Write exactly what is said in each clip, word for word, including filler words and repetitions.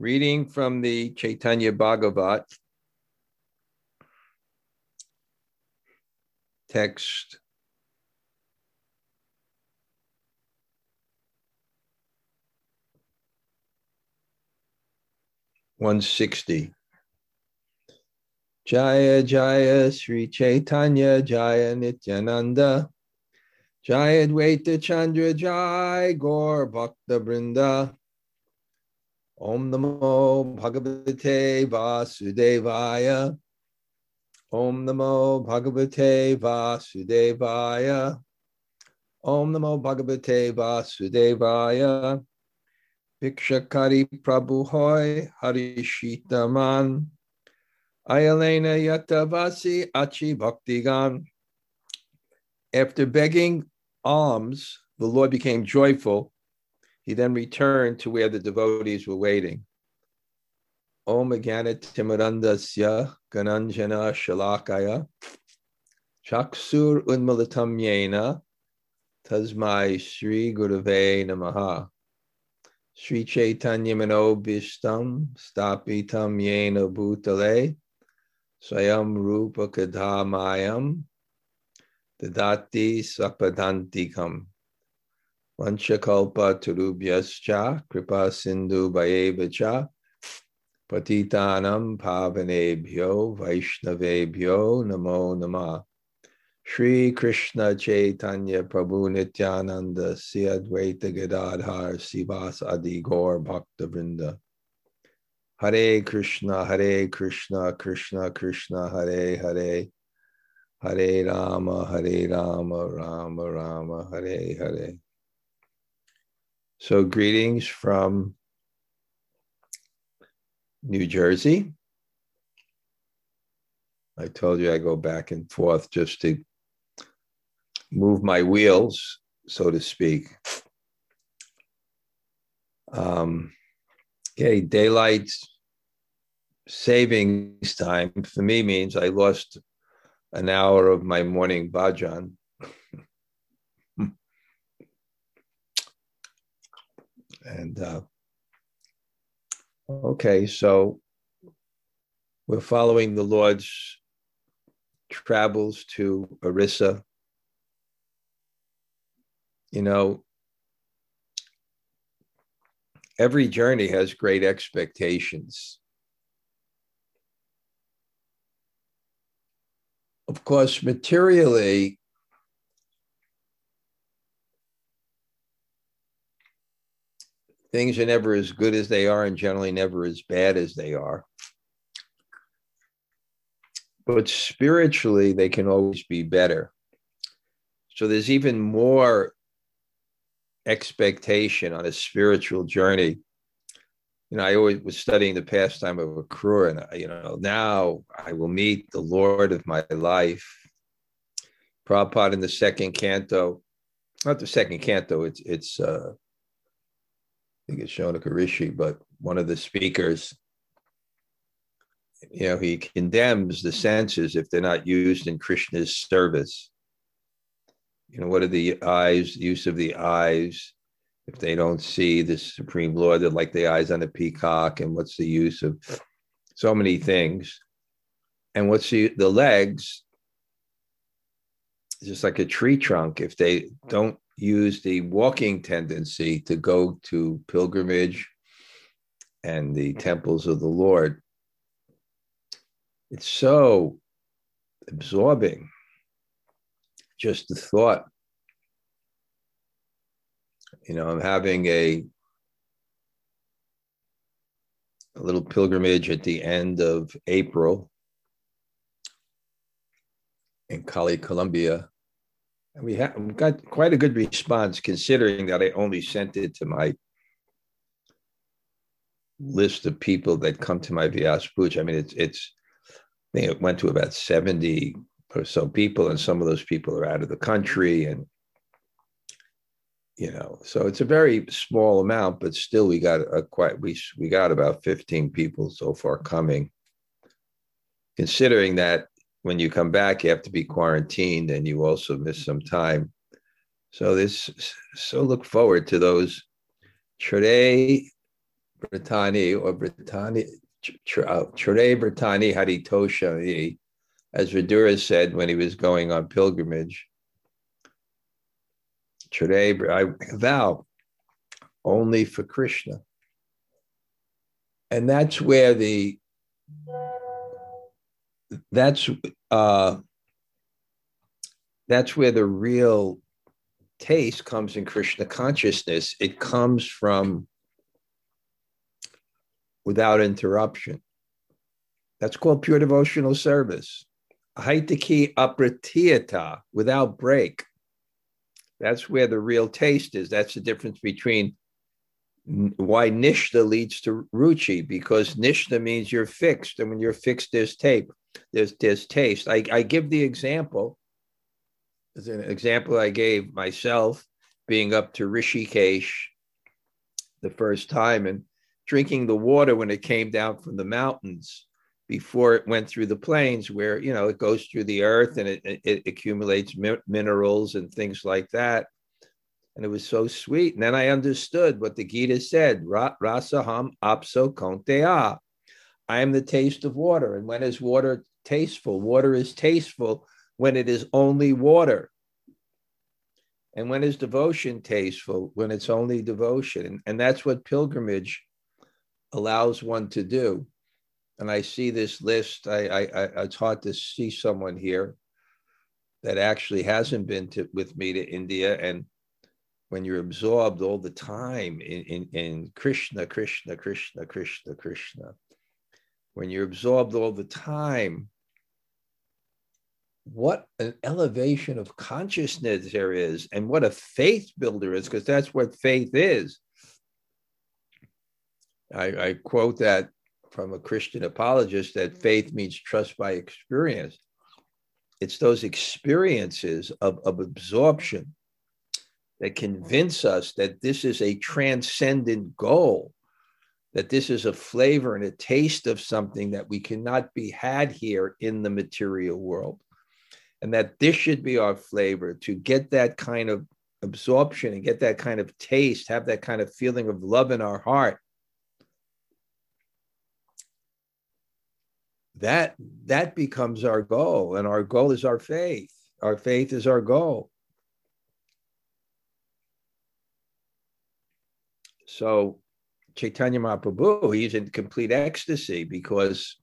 Reading from the Chaitanya Bhagavat, text one sixty. Jaya Jaya Sri Chaitanya Jaya Nityananda Jaya Dwaita Chandra Jaya Gaur Bhakta Vrinda Om Namo Bhagavate Vasudevaya. Om Namo Bhagavate Vasudevaya. Om Namo Bhagavate Vasudevaya. Bhikshakari Prabhuhoi Harishitaman. Ayalena Yatavasi Achi Bhaktigan. After begging alms, the Lord became joyful. He then returned to where the devotees were waiting. Om Agana Timurandasya Gananjana Shalakaya Chaksur Unmalatam Yena Tasmai Sri Gurave Namaha Sri Chaitanya Manobhishtam Stapitam Yena Bhutale Swayam Rupa Kadhamayam Dadati Sapadantikam Vanchakalpa Turubhyascha Kripa Sindhu Bhayevacha Patitanam Pavanebhyo Vaishnavebhyo Namo Namah. Shri Krishna Chaitanya Prabhu Nityananda Sri Advaita Gadadhar Sivas Adi Gaur Bhakta Vrinda. Hare Krishna Hare Krishna Krishna Krishna Hare Hare Hare Rama Hare Rama Rama Rama Hare Hare. So greetings from New Jersey. I told you I go back and forth just to move my wheels, so to speak. Um, okay, daylight savings time for me means I lost an hour of my morning bhajan. And uh, okay, so we're following the Lord's travels to Orissa. You know, every journey has great expectations. Of course, materially, things are never as good as they are and generally never as bad as they are. But spiritually, they can always be better. So there's even more expectation on a spiritual journey. You know, I always was studying the pastime of a crew, and, you know, now I will meet the Lord of my life. Prabhupada in the second canto, not the second canto, it's, it's, uh, I think it's Shona Karishi, but one of the speakers, you know, he condemns the senses if they're not used in Krishna's service. You know, what are the eyes, the use of the eyes, if they don't see the Supreme Lord? They're like the eyes on a peacock, and what's the use of so many things? And what's the, the legs, just like a tree trunk, if they don't use the walking tendency to go to pilgrimage and the temples of the Lord. It's so absorbing, just the thought. You know, I'm having a, a little pilgrimage at the end of April in Cali, Colombia. And we have we got quite a good response, considering that I only sent it to my list of people that come to my Vyas Puja. I mean, it's, it's, I think it went to about seventy or so people, and some of those people are out of the country. And, you know, so it's a very small amount, but still we got a quite, we, we got about fifteen people so far coming, considering that when you come back, you have to be quarantined and you also miss some time. So this, so look forward to those Chore Brittani or Brittani, Chore Brittani Haritoshani, as Vidura said when he was going on pilgrimage. Chore, I vow only for Krishna. And that's where the, that's, uh, that's where the real taste comes in Krishna consciousness. It comes from without interruption. That's called pure devotional service. Haitaki apratiyata, without break. That's where the real taste is. That's the difference between why Nishna leads to Ruchi, because Nishna means you're fixed. And when you're fixed, there's tape, there's, there's taste. I, I give the example, as an example I gave myself, being up to Rishikesh the first time and drinking the water when it came down from the mountains before it went through the plains where, you know, it goes through the earth and it, it, it accumulates mi minerals and things like that. And it was so sweet. And then I understood what the Gita said, Rasaham apso konteya. I am the taste of water. And when is water tasteful? Water is tasteful when it is only water. And when is devotion tasteful? When it's only devotion. And, and that's what pilgrimage allows one to do. And I see this list, I, I, I, it's hard to see someone here that actually hasn't been to, with me to India. And when you're absorbed all the time in, in, in Krishna, Krishna, Krishna, Krishna, Krishna, when you're absorbed all the time, what an elevation of consciousness there is, and what a faith builder is, because that's what faith is. I, I quote that from a Christian apologist, that faith means trust by experience. It's those experiences of, of absorption that convince us that this is a transcendent goal, that this is a flavor and a taste of something that we cannot be had here in the material world, and that this should be our flavor, to get that kind of absorption and get that kind of taste, have that kind of feeling of love in our heart. That, that becomes our goal, and our goal is our faith. Our faith is our goal. So Chaitanya Mahaprabhu, he's in complete ecstasy because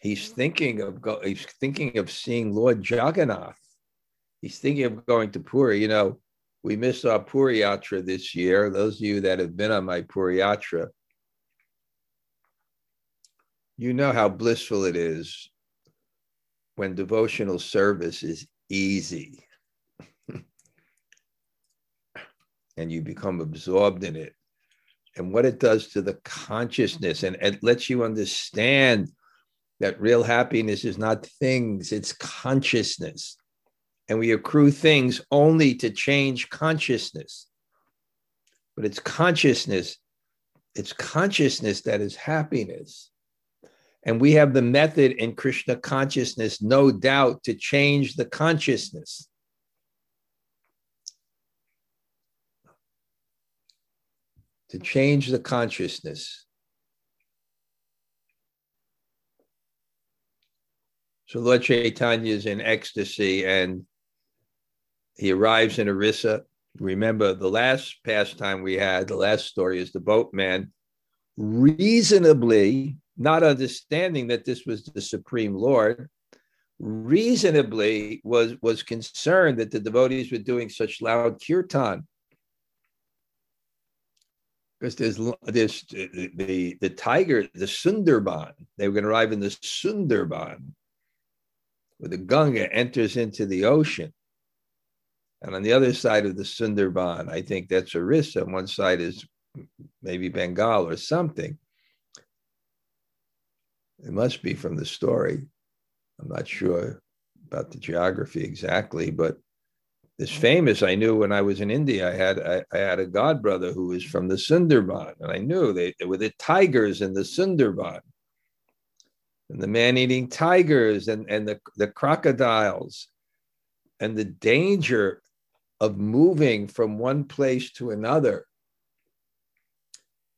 he's thinking of go, he's thinking of seeing Lord Jagannath. He's thinking of going to Puri. You know, we missed our Puri Yatra this year. Those of you that have been on my Puri Yatra, you know how blissful it is when devotional service is easy and you become absorbed in it, and what it does to the consciousness, and it lets you understand that real happiness is not things, it's consciousness. And we accrue things only to change consciousness, but it's consciousness, it's consciousness that is happiness. And we have the method in Krishna consciousness, no doubt, to change the consciousness. To change the consciousness. So Lord Chaitanya is in ecstasy and he arrives in Orissa. Remember, the last pastime we had, the last story, is the boatman reasonably, not understanding that this was the Supreme Lord, reasonably was, was concerned that the devotees were doing such loud kirtan. Because there's, there's the, the tiger, the Sundarban, they were going to arrive in the Sundarban, where the Ganga enters into the ocean. And on the other side of the Sundarban, I think that's Orissa, on one side is maybe Bengal or something. It must be from the story. I'm not sure about the geography exactly, but this famous, I knew when I was in India, I had I, I had a godbrother who was from the Sundarban, and I knew they, they were the tigers in the Sundarban, and the man-eating tigers, and, and the, the crocodiles, and the danger of moving from one place to another.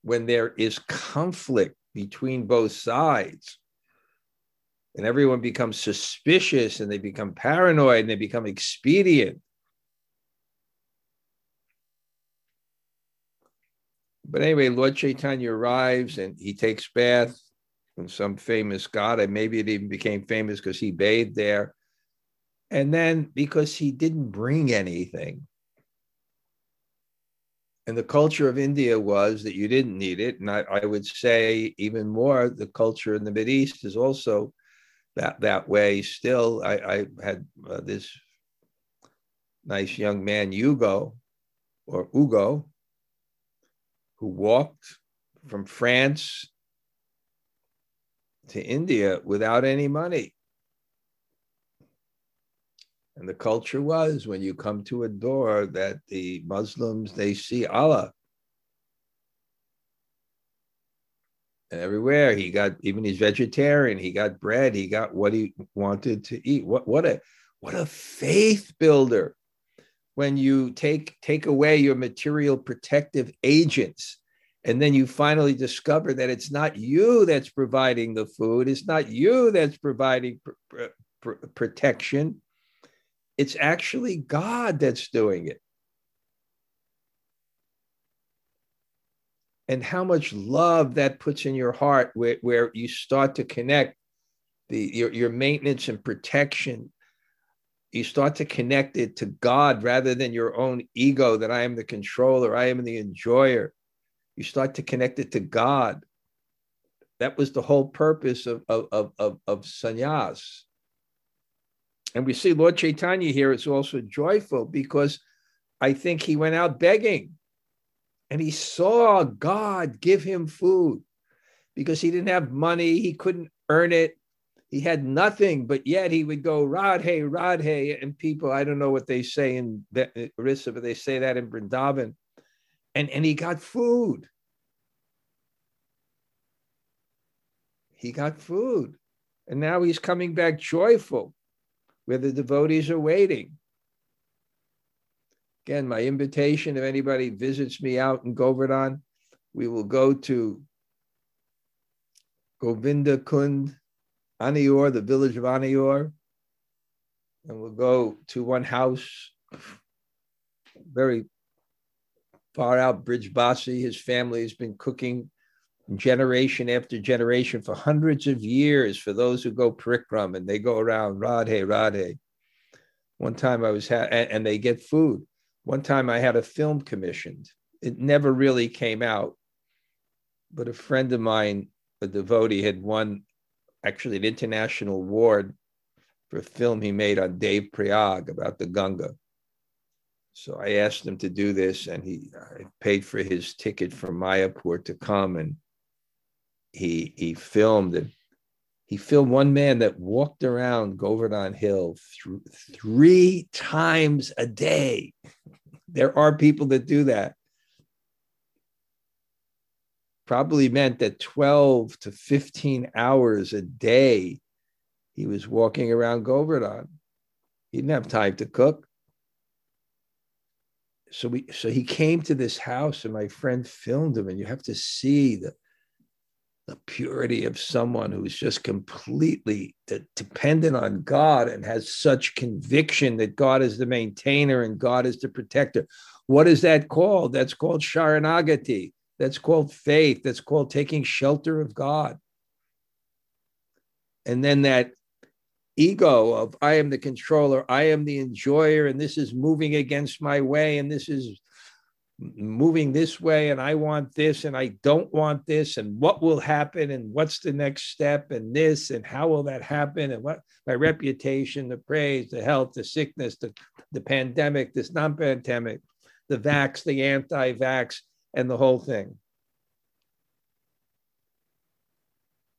when there is conflict between both sides and everyone becomes suspicious and they become paranoid and they become expedient. But anyway, Lord Chaitanya arrives and he takes bath in some famous ghat, and maybe it even became famous because he bathed there. And then because he didn't bring anything, and the culture of India was that you didn't need it. And I, I would say even more, the culture in the Mideast is also that, that way still. I, I had uh, this nice young man, Hugo, or Ugo, who walked from France to India without any money. And the culture was, when you come to a door, that the Muslims, they see Allah. And everywhere he got, even he's vegetarian, he got bread, he got what he wanted to eat. What, what, a, what a faith builder. When you take, take away your material protective agents, and then you finally discover that it's not you that's providing the food, it's not you that's providing pr pr protection, it's actually God that's doing it. And how much love that puts in your heart, where, where you start to connect the, your, your maintenance and protection. You start to connect it to God rather than your own ego, that I am the controller, I am the enjoyer. You start to connect it to God. That was the whole purpose of, of, of, of, of sannyas. And we see Lord Chaitanya here is also joyful because I think he went out begging and he saw God give him food because he didn't have money. He couldn't earn it. He had nothing, but yet he would go, Radhe, Radhe, and people, I don't know what they say in Orissa, but they say that in Vrindavan. And, and he got food. He got food. And now he's coming back joyful, where the devotees are waiting. Again, my invitation, if anybody visits me out in Govardhan, we will go to Govinda Kund, Aniur, the village of Aniur, and we'll go to one house, very far out, Bridge Basi. His family has been cooking generation after generation for hundreds of years for those who go parikram, and they go around, Radhe, Radhe. One time I was, ha and they get food. One time I had a film commissioned. It never really came out, but a friend of mine, a devotee, had won actually an international award for a film he made on Dave Prayag about the Ganga. So I asked him to do this, and he I paid for his ticket from Mayapur to come, and he, he filmed it. He filmed one man that walked around Govardhan Hill th three times a day. There are people that do that. Probably meant that twelve to fifteen hours a day he was walking around Govardhan. He didn't have time to cook. So we, so he came to this house and my friend filmed him, and you have to see the, the purity of someone who's just completely de- dependent on God and has such conviction that God is the maintainer and God is the protector. What is that called? That's called Sharanagati. That's called faith. That's called taking shelter of God. And then that ego of I am the controller, I am the enjoyer, and this is moving against my way, and this is moving this way, and I want this, and I don't want this, and what will happen, and what's the next step, and this, and how will that happen, and what my reputation, the praise, the health, the sickness, the, the pandemic, this non-pandemic, the vax, the anti-vax, and the whole thing.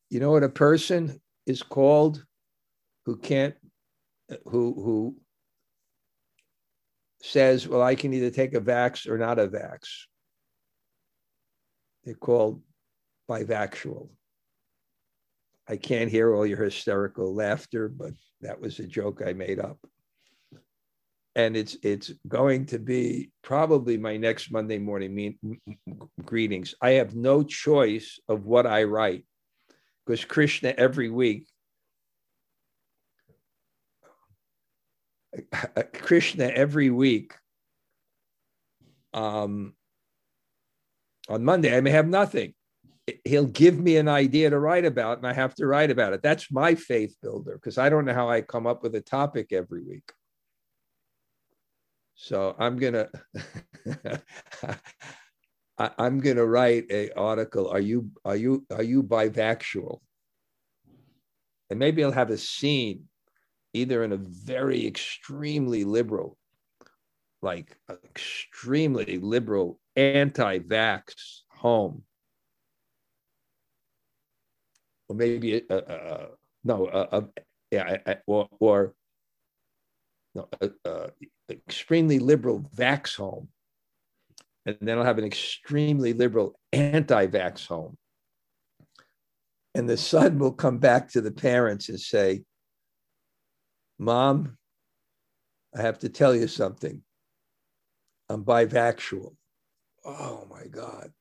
You know what a person is called who can't, who, who says, well, I can either take a vax or not a vax. They're called bivaxual. I can't hear all your hysterical laughter, but that was a joke I made up. And it's it's going to be probably my next Monday morning mean, greetings. I have no choice of what I write because Krishna every week, Krishna every week, um, on Monday, I may have nothing. He'll give me an idea to write about and I have to write about it. That's my faith builder because I don't know how I come up with a topic every week. So I'm gonna, I, I'm gonna write a article. Are you are you are you bivactual? And maybe I'll have a scene, either in a very extremely liberal, like extremely liberal anti-vax home, or maybe uh, uh, no, uh, uh, yeah, uh, or or no. Uh, uh, extremely liberal vax home. And then I'll have an extremely liberal anti-vax home. And the son will come back to the parents and say, Mom, I have to tell you something. I'm bivactual. Oh my God.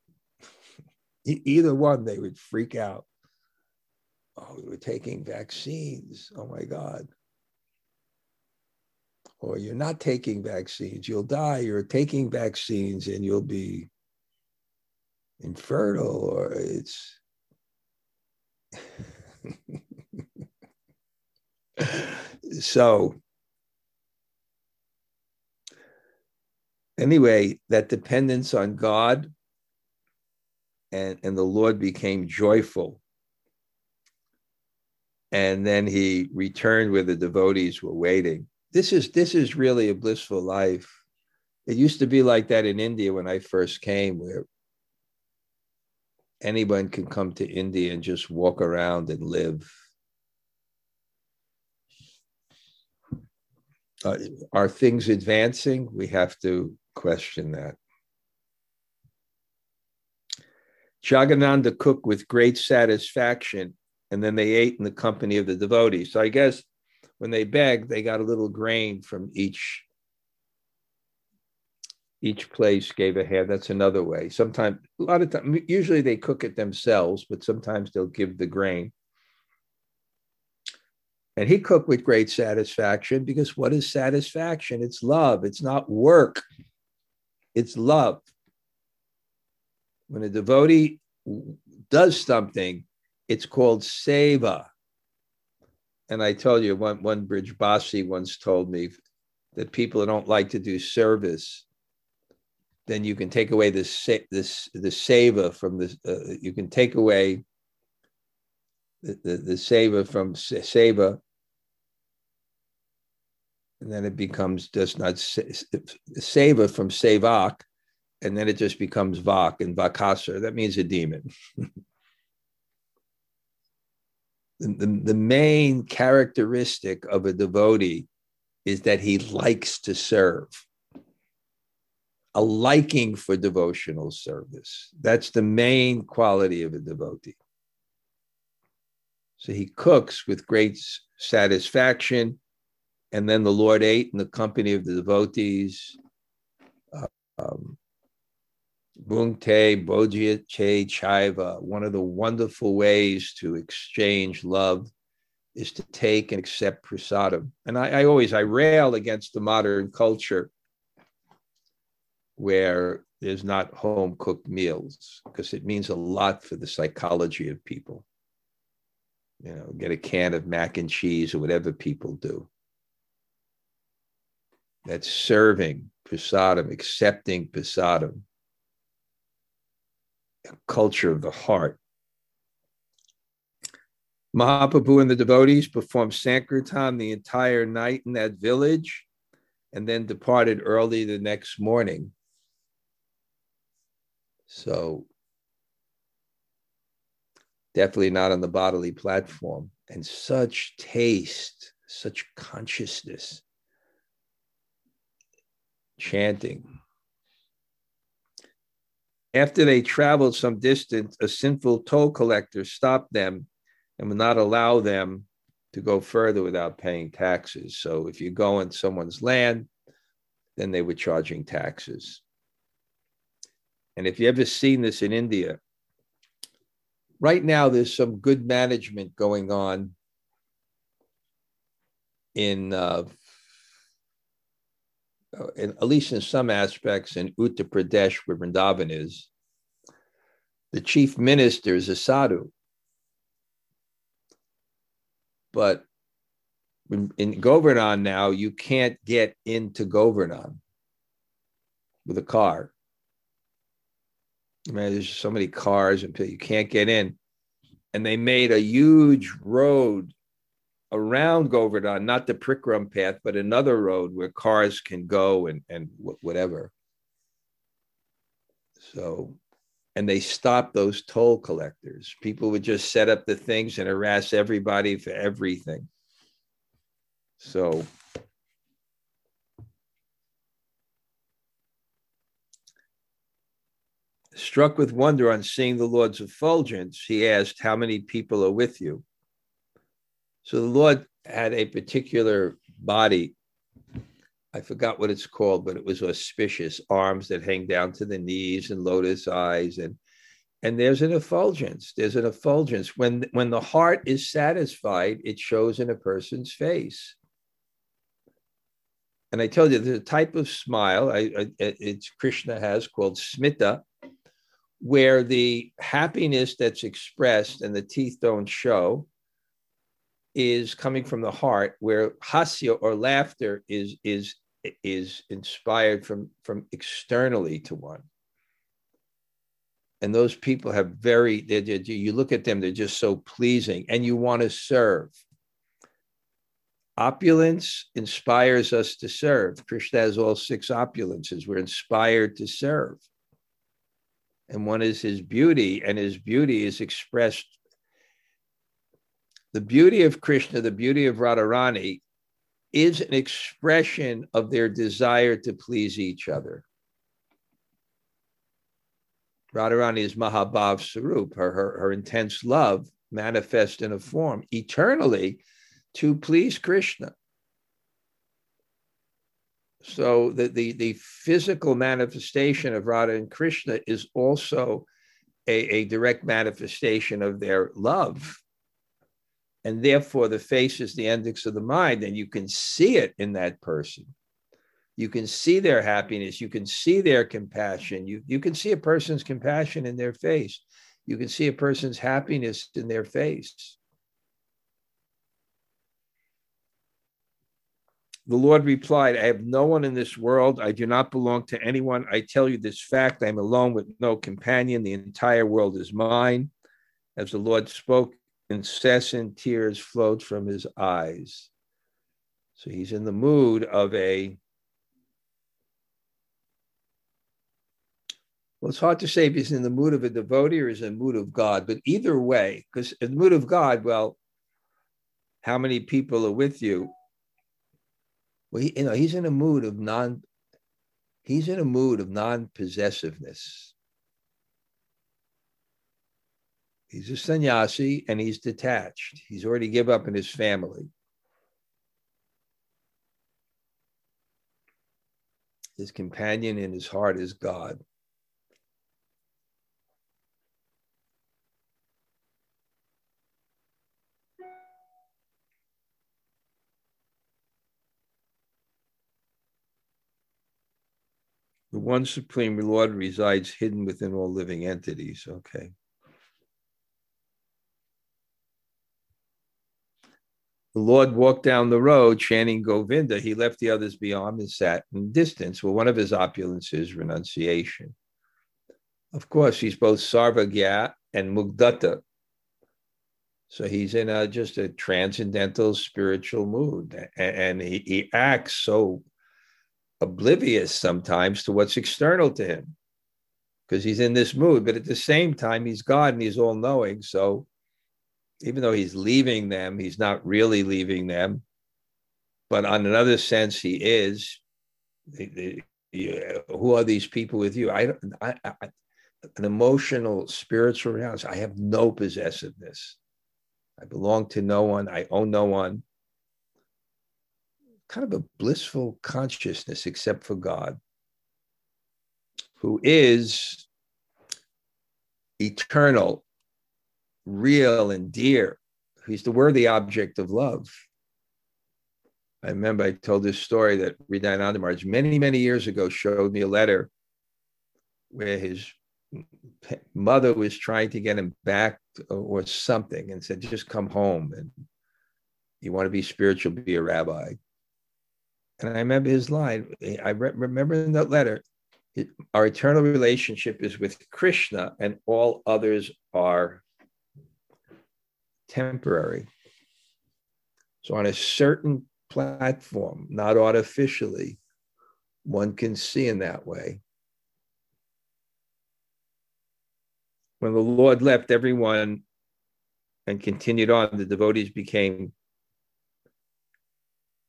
E- either one, they would freak out. Oh, we were taking vaccines. Oh my God. Or you're not taking vaccines, you'll die. You're taking vaccines and you'll be infertile, or it's. So anyway, that dependence on God and, and the Lord became joyful. And then he returned where the devotees were waiting. This is this is really a blissful life. It used to be like that in India when I first came, where anyone can come to India and just walk around and live. Uh, are things advancing? We have to question that. Jagannath cooked with great satisfaction, and then they ate in the company of the devotees. So I guess when they begged, they got a little grain from each. Each place gave a hand. That's another way. Sometimes, a lot of times, usually they cook it themselves, but sometimes they'll give the grain. And he cooked with great satisfaction because what is satisfaction? It's love. It's not work. It's love. When a devotee does something, it's called seva. And I told you, one, one Brij Basi once told me that people who don't like to do service, then you can take away this this the seva from the uh, you can take away the the, the seva from seva, and then it becomes just not seva from sevak, and then it just becomes vak and vakasur. That means a demon. The, the main characteristic of a devotee is that he likes to serve. A liking for devotional service. That's the main quality of a devotee. So he cooks with great satisfaction, and then the Lord ate in the company of the devotees. Um, Bhungte Bodhya Che Chaiva. One of the wonderful ways to exchange love is to take and accept prasadam. And I, I always, I rail against the modern culture where there's not home-cooked meals because it means a lot for the psychology of people. You know, get a can of mac and cheese or whatever people do. That's serving prasadam, accepting prasadam. Culture of the heart. Mahaprabhu and the devotees performed Sankirtan the entire night in that village and then departed early the next morning. So definitely not on the bodily platform. And such taste, such consciousness, chanting. After they traveled some distance, a sinful toll collector stopped them and would not allow them to go further without paying taxes. So if you go in someone's land, than they were charging taxes. And if you've ever seen this in India, right now there's some good management going on in, uh, in at least in some aspects, in Uttar Pradesh, where Vrindavan is. The chief minister is a sadhu. But in Govardhan now, you can't get into Govardhan with a car. I mean, there's so many cars and you can't get in. And they made a huge road around Govardhan, not the Prikram path, but another road where cars can go and, and whatever. So, and they stopped those toll collectors. People would just set up the things and harass everybody for everything. So, struck with wonder on seeing the Lord's effulgence, he asked, how many people are with you? So the Lord had a particular body. I forgot what it's called, but it was auspicious, arms that hang down to the knees and lotus eyes. And, and there's an effulgence. There's an effulgence. When, when the heart is satisfied, it shows in a person's face. And I told you, there's a type of smile I, I, it's Krishna has called smita, where the happiness that's expressed and the teeth don't show is coming from the heart, where hasya or laughter is is is inspired from from externally to one. And those people have very they're, they're, you look at them, they're just so pleasing, and you want to serve. Opulence inspires us to serve. Krishna has all six opulences. We're inspired to serve. And one is his beauty, and his beauty is expressed. The beauty of Krishna, the beauty of Radharani, is an expression of their desire to please each other. Radharani is Mahabhav Sarup, her, her, her intense love manifest in a form eternally to please Krishna. So the, the, the physical manifestation of Radha and Krishna is also a, a direct manifestation of their love. And therefore, the face is the index of the mind, and you can see it in that person. You can see their happiness. You can see their compassion. You, you can see a person's compassion in their face. You can see a person's happiness in their face. The Lord replied, I have no one in this world. I do not belong to anyone. I tell you this fact, I am alone with no companion. The entire world is mine. As the Lord spoke, incessant tears flowed from his eyes. So he's in the mood of a, well, it's hard to say if he's in the mood of a devotee or is in the mood of God, but either way, because in the mood of God, well, how many people are with you? Well, he, you know, he's in a mood of non, he's in a mood of non-possessiveness. He's a sannyasi and he's detached. He's already given up in his family. His companion in his heart is God. The one supreme Lord resides hidden within all living entities. Okay. The Lord walked down the road chanting Govinda. He left the others beyond and sat in distance. Well, one of his opulences is renunciation. Of course, he's both Sarvagya and Mugdata. So he's in a, just a transcendental spiritual mood. And, and he, he acts so oblivious sometimes to what's external to him, because he's in this mood. But at the same time, he's God and he's all-knowing. So even though he's leaving them, he's not really leaving them. But on another sense, he is. Who are these people with you? I, I, I an emotional, spiritual reality. I have no possessiveness. I belong to no one. I own no one. kind of a blissful consciousness except for God, who is eternal, real and dear. He's the worthy object of love. I remember I told this story that Nityananda Maharaj many, many years ago showed me a letter where his mother was trying to get him back or something and said, just come home. And you want to be spiritual, be a rabbi. And I remember his line. I re- remember in that letter, our eternal relationship is with Krishna and all others are temporary. So on a certain platform, not artificially, one can see in that way. When the Lord left everyone and continued on, the devotees became,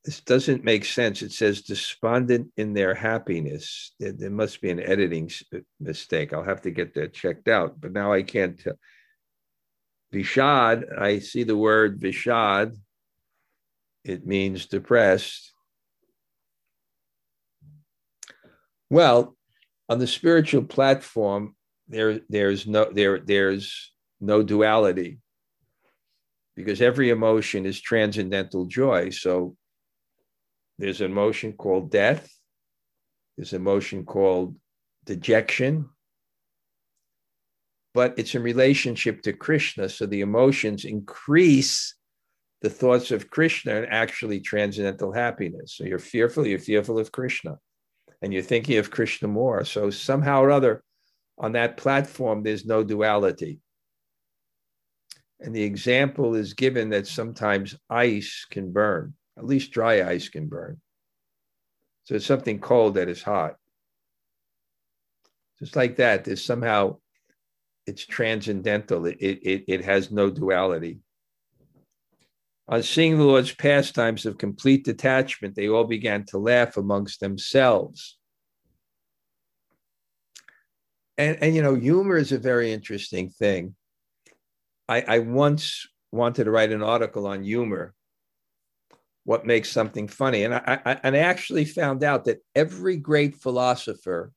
this doesn't make sense. It says despondent in their happiness. There, there must be an editing mistake. I'll have to get that checked out, but now I can't tell. Vishad, I see the word Vishad. It means depressed. Well, on the spiritual platform, there, there's no there, there's no duality, because every emotion is transcendental joy. So there's an emotion called death. There's an emotion called dejection. But it's in relationship to Krishna. So the emotions increase the thoughts of Krishna and actually transcendental happiness. So you're fearful, you're fearful of Krishna, and you're thinking of Krishna more. So somehow or other, on that platform, there's no duality. And the example is given that sometimes ice can burn, at least dry ice can burn. So it's something cold that is hot. Just like that, there's somehow, it's transcendental. It, it, it has no duality. On seeing the Lord's pastimes of complete detachment, they all began to laugh amongst themselves. And, and you know, humor is a very interesting thing. I, I once wanted to write an article on humor, what makes something funny. And I, I, and I actually found out that every great philosopher,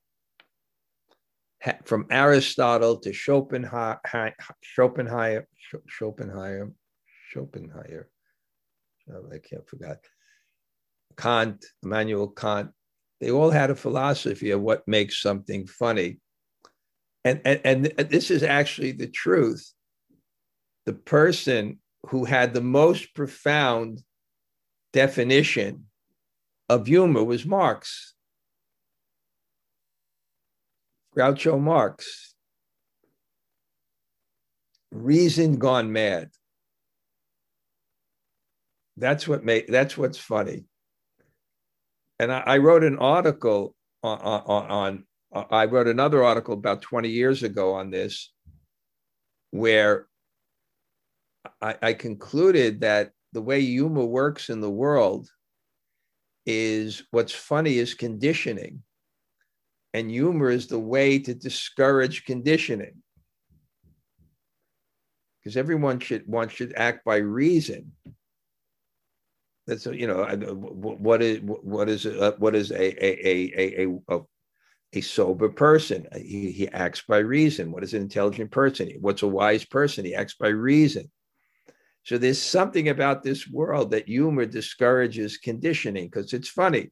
from Aristotle to Schopenhauer, Schopenhauer, Schopenhauer, Schopenhauer, oh, I can't forget, Kant, Immanuel Kant, they all had a philosophy of what makes something funny. And, and, and this is actually the truth. The person who had the most profound definition of humor was Marx, Groucho Marx. Reason gone mad. That's what made, that's what's funny. And I, I wrote an article on, on, on I wrote another article about twenty years ago on this, where I, I concluded that the way humor works in the world is what's funny is conditioning. And humor is the way to discourage conditioning. Because everyone should, one should act by reason. That's, you know, what is, what is, what is a, a, a, a, a, a A sober person, he, he acts by reason. What is an intelligent person? What's a wise person? He acts by reason. So there's something about this world that humor discourages conditioning because it's funny.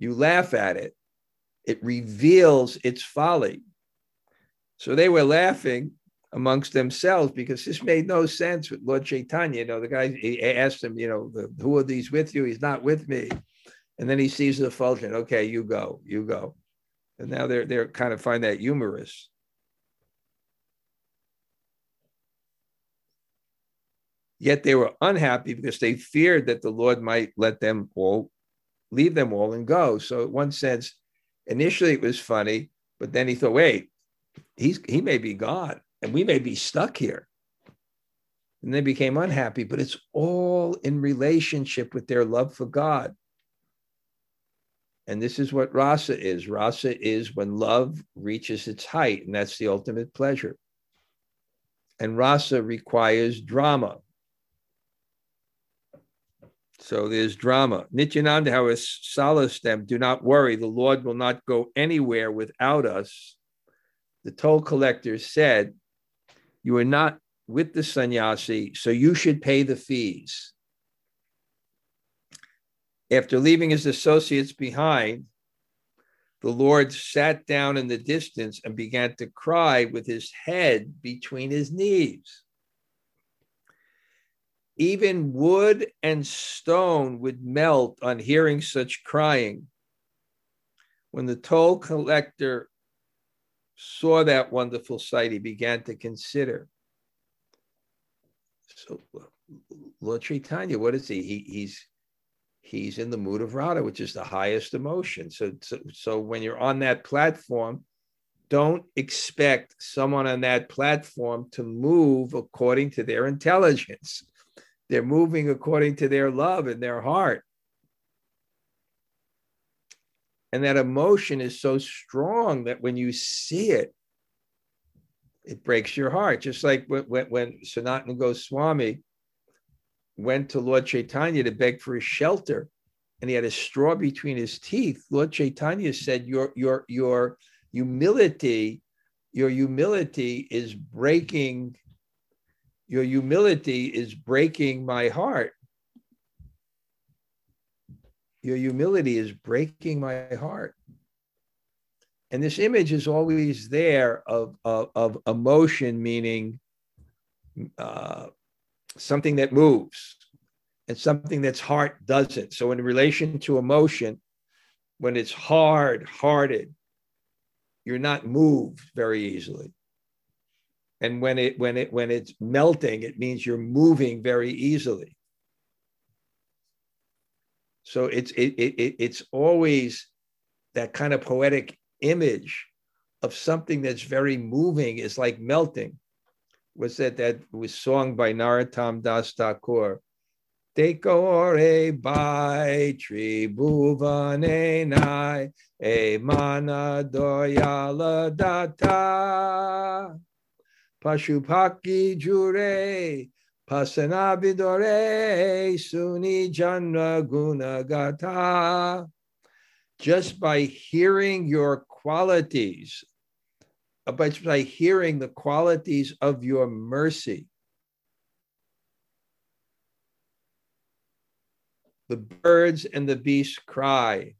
You laugh at it. It reveals its folly. So they were laughing amongst themselves because this made no sense with Lord Chaitanya. You know, the guy, he asked him, you know, the, who are these with you? He's not with me. And then he sees the effulgence. Okay, you go, you go. And now they're they're kind of find that humorous. Yet they were unhappy because they feared that the Lord might let them all, leave them all and go. So in one sense, initially it was funny, but then he thought, wait, he's he may be gone and we may be stuck here. And they became unhappy, but it's all in relationship with their love for God. And this is what rasa is. Rasa is when love reaches its height, and that's the ultimate pleasure. And rasa requires drama. So there's drama. Nityananda, however, solaced them, do not worry, the Lord will not go anywhere without us. The toll collector said, you are not with the sannyasi, so you should pay the fees. After leaving his associates behind, the Lord sat down in the distance and began to cry with his head between his knees. Even wood and stone would melt on hearing such crying. When the toll collector saw that wonderful sight, he began to consider. So Lord Chaitanya, what is he? he he's, he's in the mood of Radha, which is the highest emotion. So, so, so when you're on that platform, don't expect someone on that platform to move according to their intelligence. They're moving according to their love and their heart. And that emotion is so strong that when you see it, it breaks your heart. Just like when, when, when Sanatana Goswami went to Lord Chaitanya to beg for his shelter, and he had a straw between his teeth, Lord Chaitanya said, your, your, your humility, your humility is breaking Your humility is breaking my heart. Your humility is breaking my heart. And this image is always there of, of, of emotion, meaning uh, something that moves and something that's heart doesn't. So in relation to emotion, when it's hard-hearted, you're not moved very easily. And when it when it when it's melting, it means you're moving very easily. So it's it, it it's always that kind of poetic image of something that's very moving is like melting. Was that that was sung by Narottam Das Thakur? Dekore by tribhuvane nai e mana doyala data. Pashupaki jure, pasanabidore, suni janra gunagata. Just by hearing your qualities, but by hearing the qualities of your mercy, the birds and the beasts cry,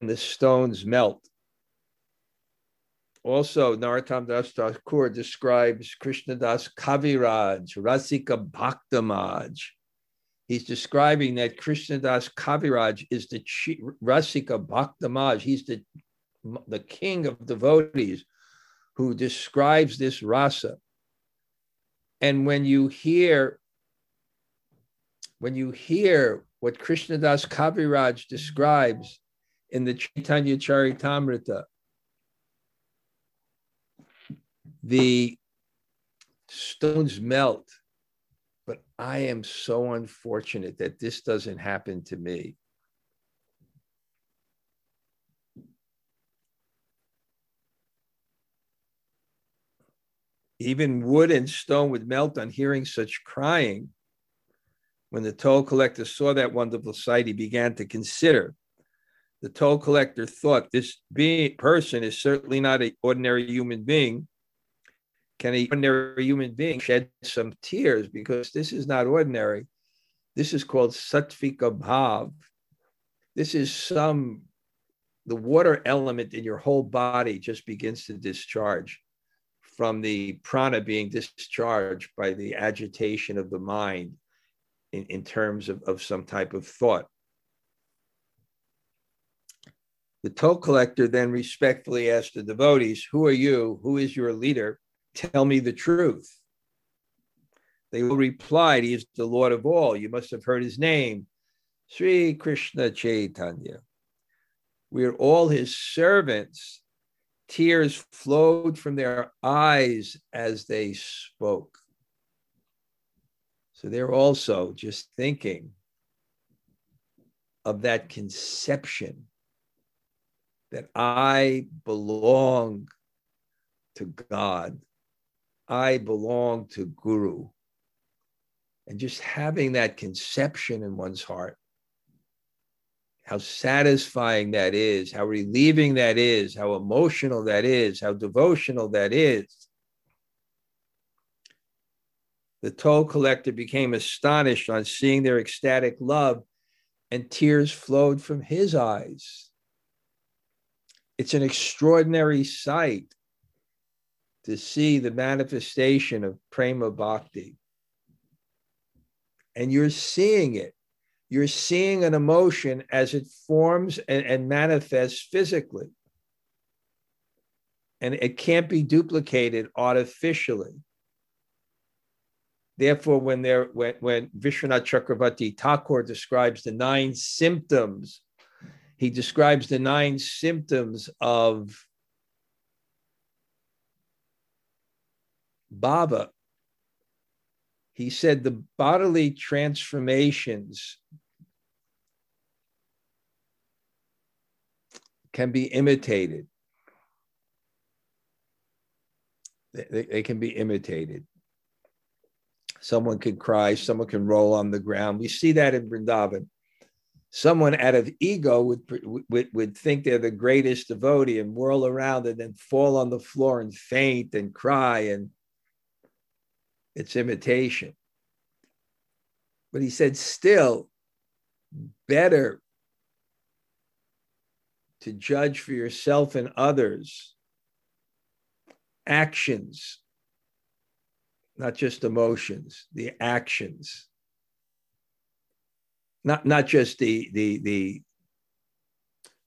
and the stones melt. Also, Narottam Das Thakur describes Krishnadas Kaviraj, Rasika Bhaktamaj. He's describing that Krishnadas Kaviraj is the chief, Rasika Bhaktamaj. He's the, the king of devotees who describes this rasa. And when you hear, when you hear what Krishnadas Kaviraj describes in the Chaitanya Charitamrita, the stones melt, but I am so unfortunate that this doesn't happen to me. Even wood and stone would melt on hearing such crying. When the toll collector saw that wonderful sight, he began to consider. The toll collector thought, this being, person is certainly not an ordinary human being. Can an ordinary human being shed some tears? Because this is not ordinary. This is called Sattvika Bhav. This is some, the water element in your whole body just begins to discharge from the prana being discharged by the agitation of the mind in, in terms of, of some type of thought. The toll collector then respectfully asked the devotees, who are you? Who is your leader? Tell me the truth. They will reply, he is the Lord of all. You must have heard his name, Sri Krishna Chaitanya. We are all his servants. Tears flowed from their eyes as they spoke. So they're also just thinking of that conception that I belong to God. I belong to Guru. And just having that conception in one's heart, how satisfying that is, how relieving that is, how emotional that is, how devotional that is. The toll collector became astonished on seeing their ecstatic love, and tears flowed from his eyes. It's an extraordinary sight to see the manifestation of prema bhakti. And you're seeing it. You're seeing an emotion as it forms and, and manifests physically. And it can't be duplicated artificially. Therefore, when, there, when, when Vishwanath Chakravarti Thakur describes the nine symptoms, he describes the nine symptoms of bhava. He said the bodily transformations can be imitated. They, they can be imitated. Someone can cry, someone can roll on the ground. We see that in Vrindavan. Someone out of ego would, would, would think they're the greatest devotee and whirl around and then fall on the floor and faint and cry. And it's imitation. But he said, still, better to judge for yourself and others actions, not just emotions, the actions. Not, not just the, the, the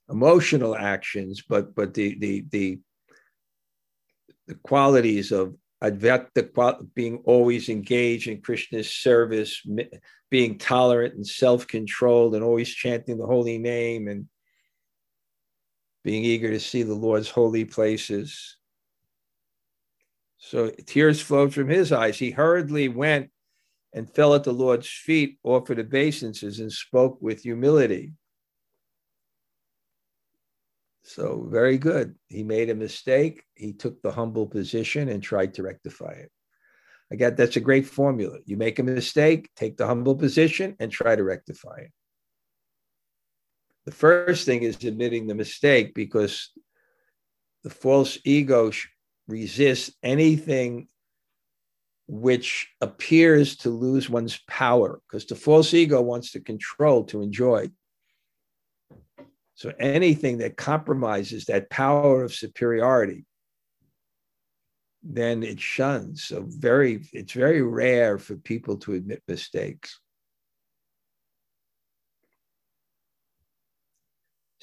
emotional actions, but, but the, the, the, the qualities of Advaita, being always engaged in Krishna's service, being tolerant and self-controlled and always chanting the holy name and being eager to see the Lord's holy places. So tears flowed from his eyes. He hurriedly went and fell at the Lord's feet, offered obeisances, and spoke with humility. So very good. He made a mistake. He took the humble position and tried to rectify it. Again, that's a great formula. You make a mistake, take the humble position, and try to rectify it. The first thing is admitting the mistake, because the false ego resists anything which appears to lose one's power, because the false ego wants to control, to enjoy. So anything that compromises that power of superiority, then it shuns. So very, it's very rare for people to admit mistakes.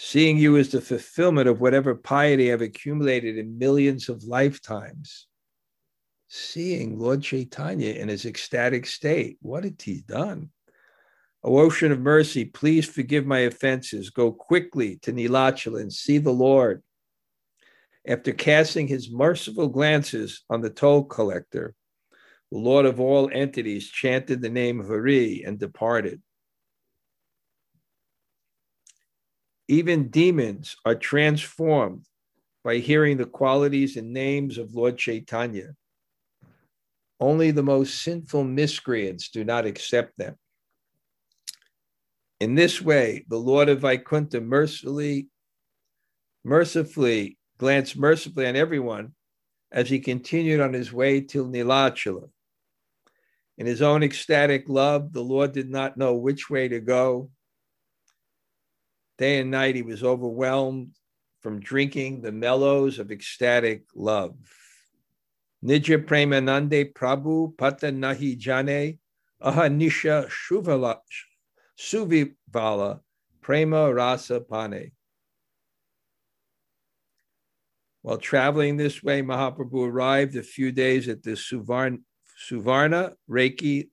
Seeing you as the fulfillment of whatever piety I've accumulated in millions of lifetimes. Seeing Lord Chaitanya in his ecstatic state. What had he done? O ocean of mercy, please forgive my offenses. Go quickly to Nilachala and see the Lord. After casting his merciful glances on the toll collector, the Lord of all entities chanted the name Hari and departed. Even demons are transformed by hearing the qualities and names of Lord Chaitanya. Only the most sinful miscreants do not accept them. In this way, the Lord of Vaikuntha mercifully, mercifully glanced mercifully on everyone as he continued on his way till Nilachala. In his own ecstatic love, the Lord did not know which way to go. Day and night, he was overwhelmed from drinking the mellows of ecstatic love. Nija Premanande Prabhu Pata Nahi Jane Ahanisha Shuvala Suvivala Prema Rasa Pane. While traveling this way, Mahaprabhu arrived a few days at the Suvarn, Suvarnarekha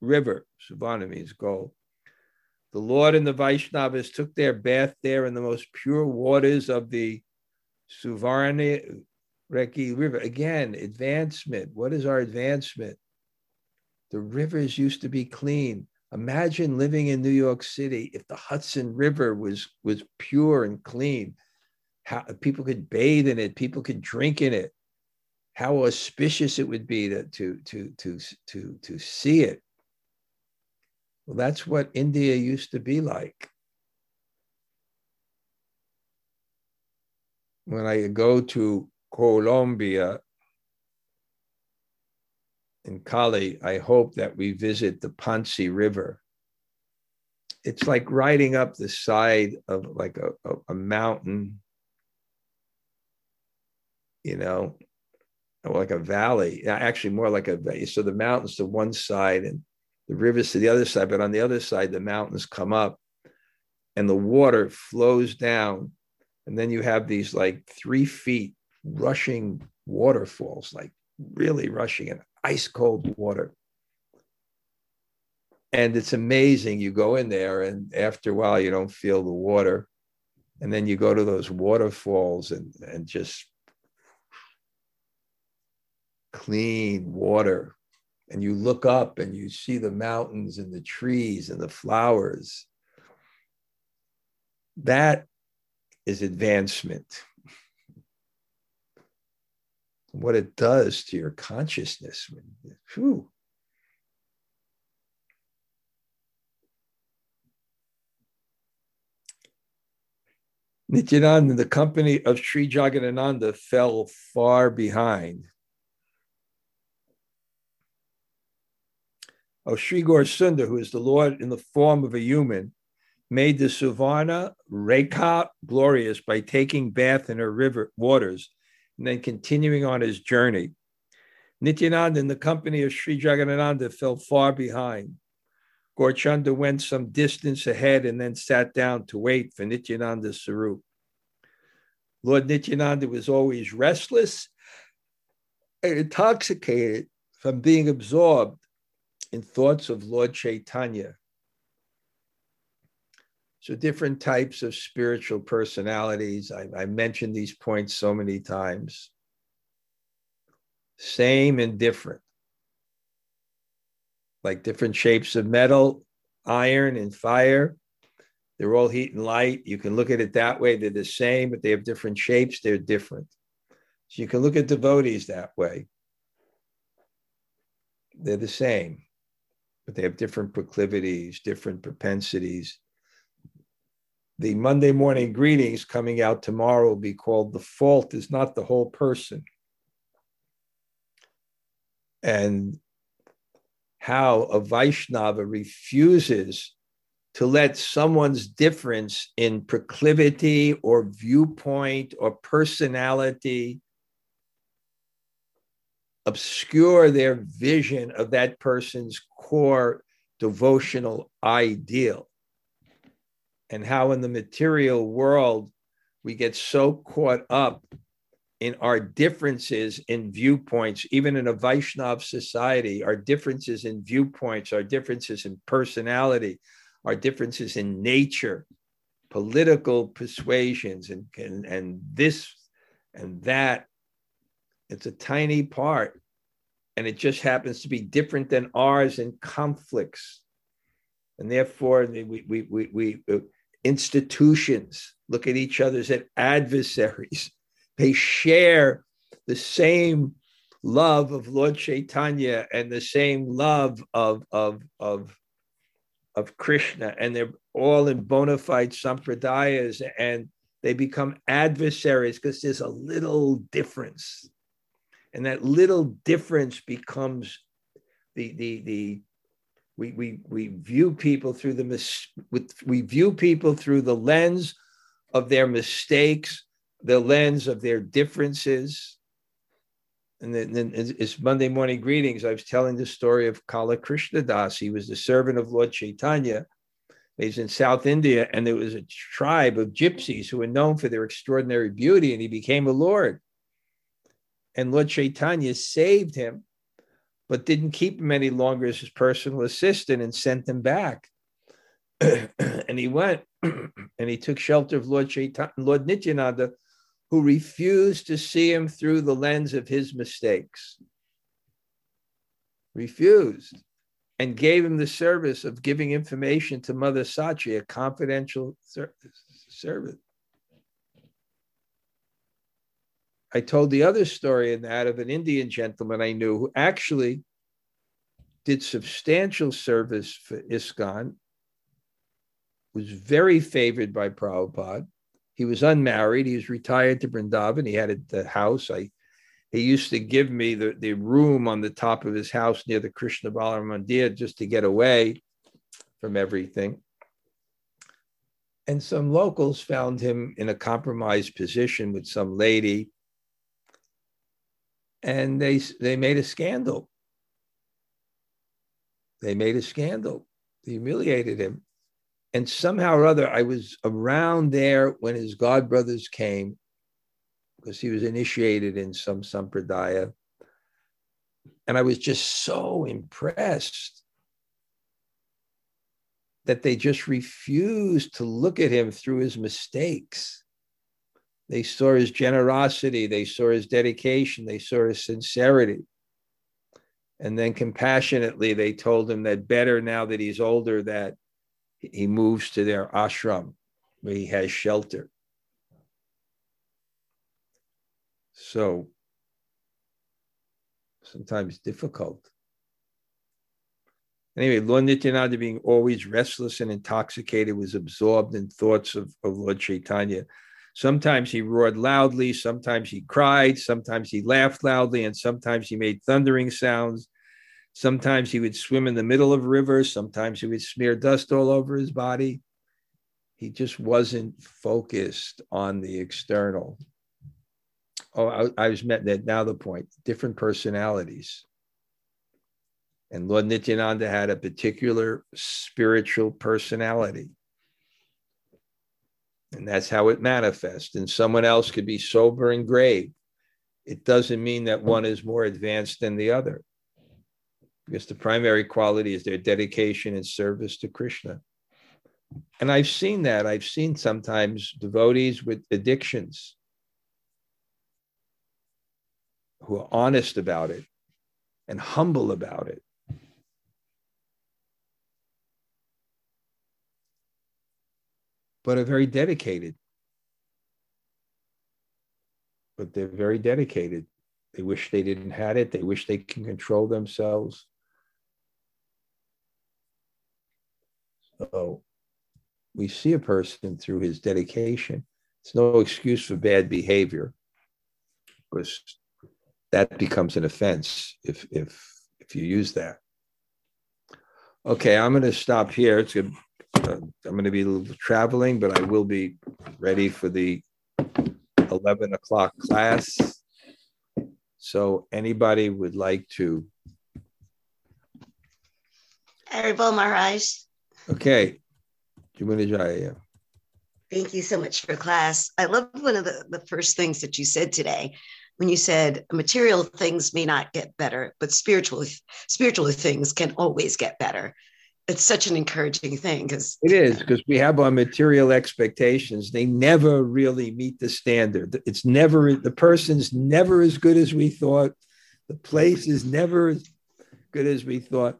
River. Suvarna means gold. The Lord and the Vaishnavas took their bath there in the most pure waters of the Suvarnarekha River. Again, advancement. What is our advancement? The rivers used to be clean. Imagine living in New York City if the Hudson River was, was pure and clean. How people could bathe in it, people could drink in it. How auspicious it would be to, to, to, to, to, to see it. Well, that's what India used to be like. When I go to Colombia, in Cali, I hope that we visit the Pansi River. It's like riding up the side of like a, a, a mountain, you know, or like a valley, actually more like a valley. So the mountains to one side and the rivers to the other side, but on the other side, the mountains come up and the water flows down. And then you have these like three feet rushing waterfalls, like really rushing and ice cold water. And it's amazing. You go in there and after a while, you don't feel the water. And then you go to those waterfalls and, and just clean water. And you look up and you see the mountains and the trees and the flowers. That is advancement. What it does to your consciousness. Whew. Nityananda, the company of Sri Jagannananda, fell far behind. Oh, Sri Gaurasundar, who is the Lord in the form of a human, made the Suvarnarekha glorious by taking bath in her river waters and then continuing on his journey. Nityananda, in the company of Sri Jagannananda, fell far behind. Gaurchanda went some distance ahead and then sat down to wait for Nityananda's Sarup. Lord Nityananda was always restless and intoxicated from being absorbed in thoughts of Lord Chaitanya. So different types of spiritual personalities. I, I mentioned these points so many times. Same and different. Like different shapes of metal, iron and fire. They're all heat and light. You can look at it that way. They're the same, but they have different shapes. They're different. So you can look at devotees that way. They're the same, but they have different proclivities, different propensities. The Monday morning greetings coming out tomorrow will be called "The Fault Is Not the Whole Person." And how a Vaishnava refuses to let someone's difference in proclivity or viewpoint or personality obscure their vision of that person's core devotional ideal. And how in the material world, we get so caught up in our differences in viewpoints, even in a Vaishnav society, our differences in viewpoints, our differences in personality, our differences in nature, political persuasions, and, and, and this and that. It's a tiny part. And it just happens to be different than ours in conflicts. And therefore, we, we, we, we uh, institutions look at each other as adversaries. They share the same love of Lord Chaitanya and the same love of, of, of, of Krishna. And they're all in bona fide sampradayas and they become adversaries because there's a little difference. And that little difference becomes the, the, the, We, we, we view people through the mis- with, we view people through the lens of their mistakes, the lens of their differences. And then, then it's Monday morning greetings. I was telling the story of Kala Krishnadas. He was the servant of Lord Chaitanya. He was in South India, and there was a tribe of gypsies who were known for their extraordinary beauty, and he became a lord. And Lord Chaitanya saved him, but didn't keep him any longer as his personal assistant and sent him back. And he went and he took shelter of Lord Chaitanya, Lord Nityananda, who refused to see him through the lens of his mistakes. Refused. And gave him the service of giving information to Mother Sachi, a confidential ser- servant. I told the other story in that of an Indian gentleman I knew who actually did substantial service for ISKCON, was very favored by Prabhupada. He was unmarried. He was retired to Vrindavan. He had a house. I, he used to give me the, the room on the top of his house near the Krishna Balaram Mandir just to get away from everything. And some locals found him in a compromised position with some lady. And they, they made a scandal. They made a scandal. They humiliated him. And somehow or other, I was around there when his godbrothers came, because he was initiated in some sampradaya. And I was just so impressed that they just refused to look at him through his mistakes. They saw his generosity, they saw his dedication, they saw his sincerity. And then compassionately, they told him that better now that he's older, that he moves to their ashram where he has shelter. So sometimes difficult. Anyway, Lord Nityananda, being always restless and intoxicated, was absorbed in thoughts of, of Lord Chaitanya. Sometimes he roared loudly, sometimes he cried, sometimes he laughed loudly, and sometimes he made thundering sounds. Sometimes he would swim in the middle of rivers. Sometimes he would smear dust all over his body. He just wasn't focused on the external. Oh, I, I was met that now the point, different personalities. And Lord Nityananda had a particular spiritual personality. And that's how it manifests. And someone else could be sober and grave. It doesn't mean that one is more advanced than the other, because the primary quality is their dedication and service to Krishna. And I've seen that. I've seen sometimes devotees with addictions who are honest about it and humble about it. But are very dedicated. But they're very dedicated. They wish they didn't have it. They wish they can control themselves. So we see a person through his dedication. It's no excuse for bad behavior, because that becomes an offense if if if you use that. Okay, I'm going to stop here. It's good. Uh, I'm going to be a little traveling, but I will be ready for the eleven o'clock class. So anybody would like to? Haribol Maharaj. Okay. Jumunijaya. Thank you so much for class. I loved one of the, the first things that you said today, when you said material things may not get better, but spiritual spiritual things can always get better. It's such an encouraging thing, because it is, because we have our material expectations. They never really meet the standard. It's never, the person's never as good as we thought. The place is never as good as we thought.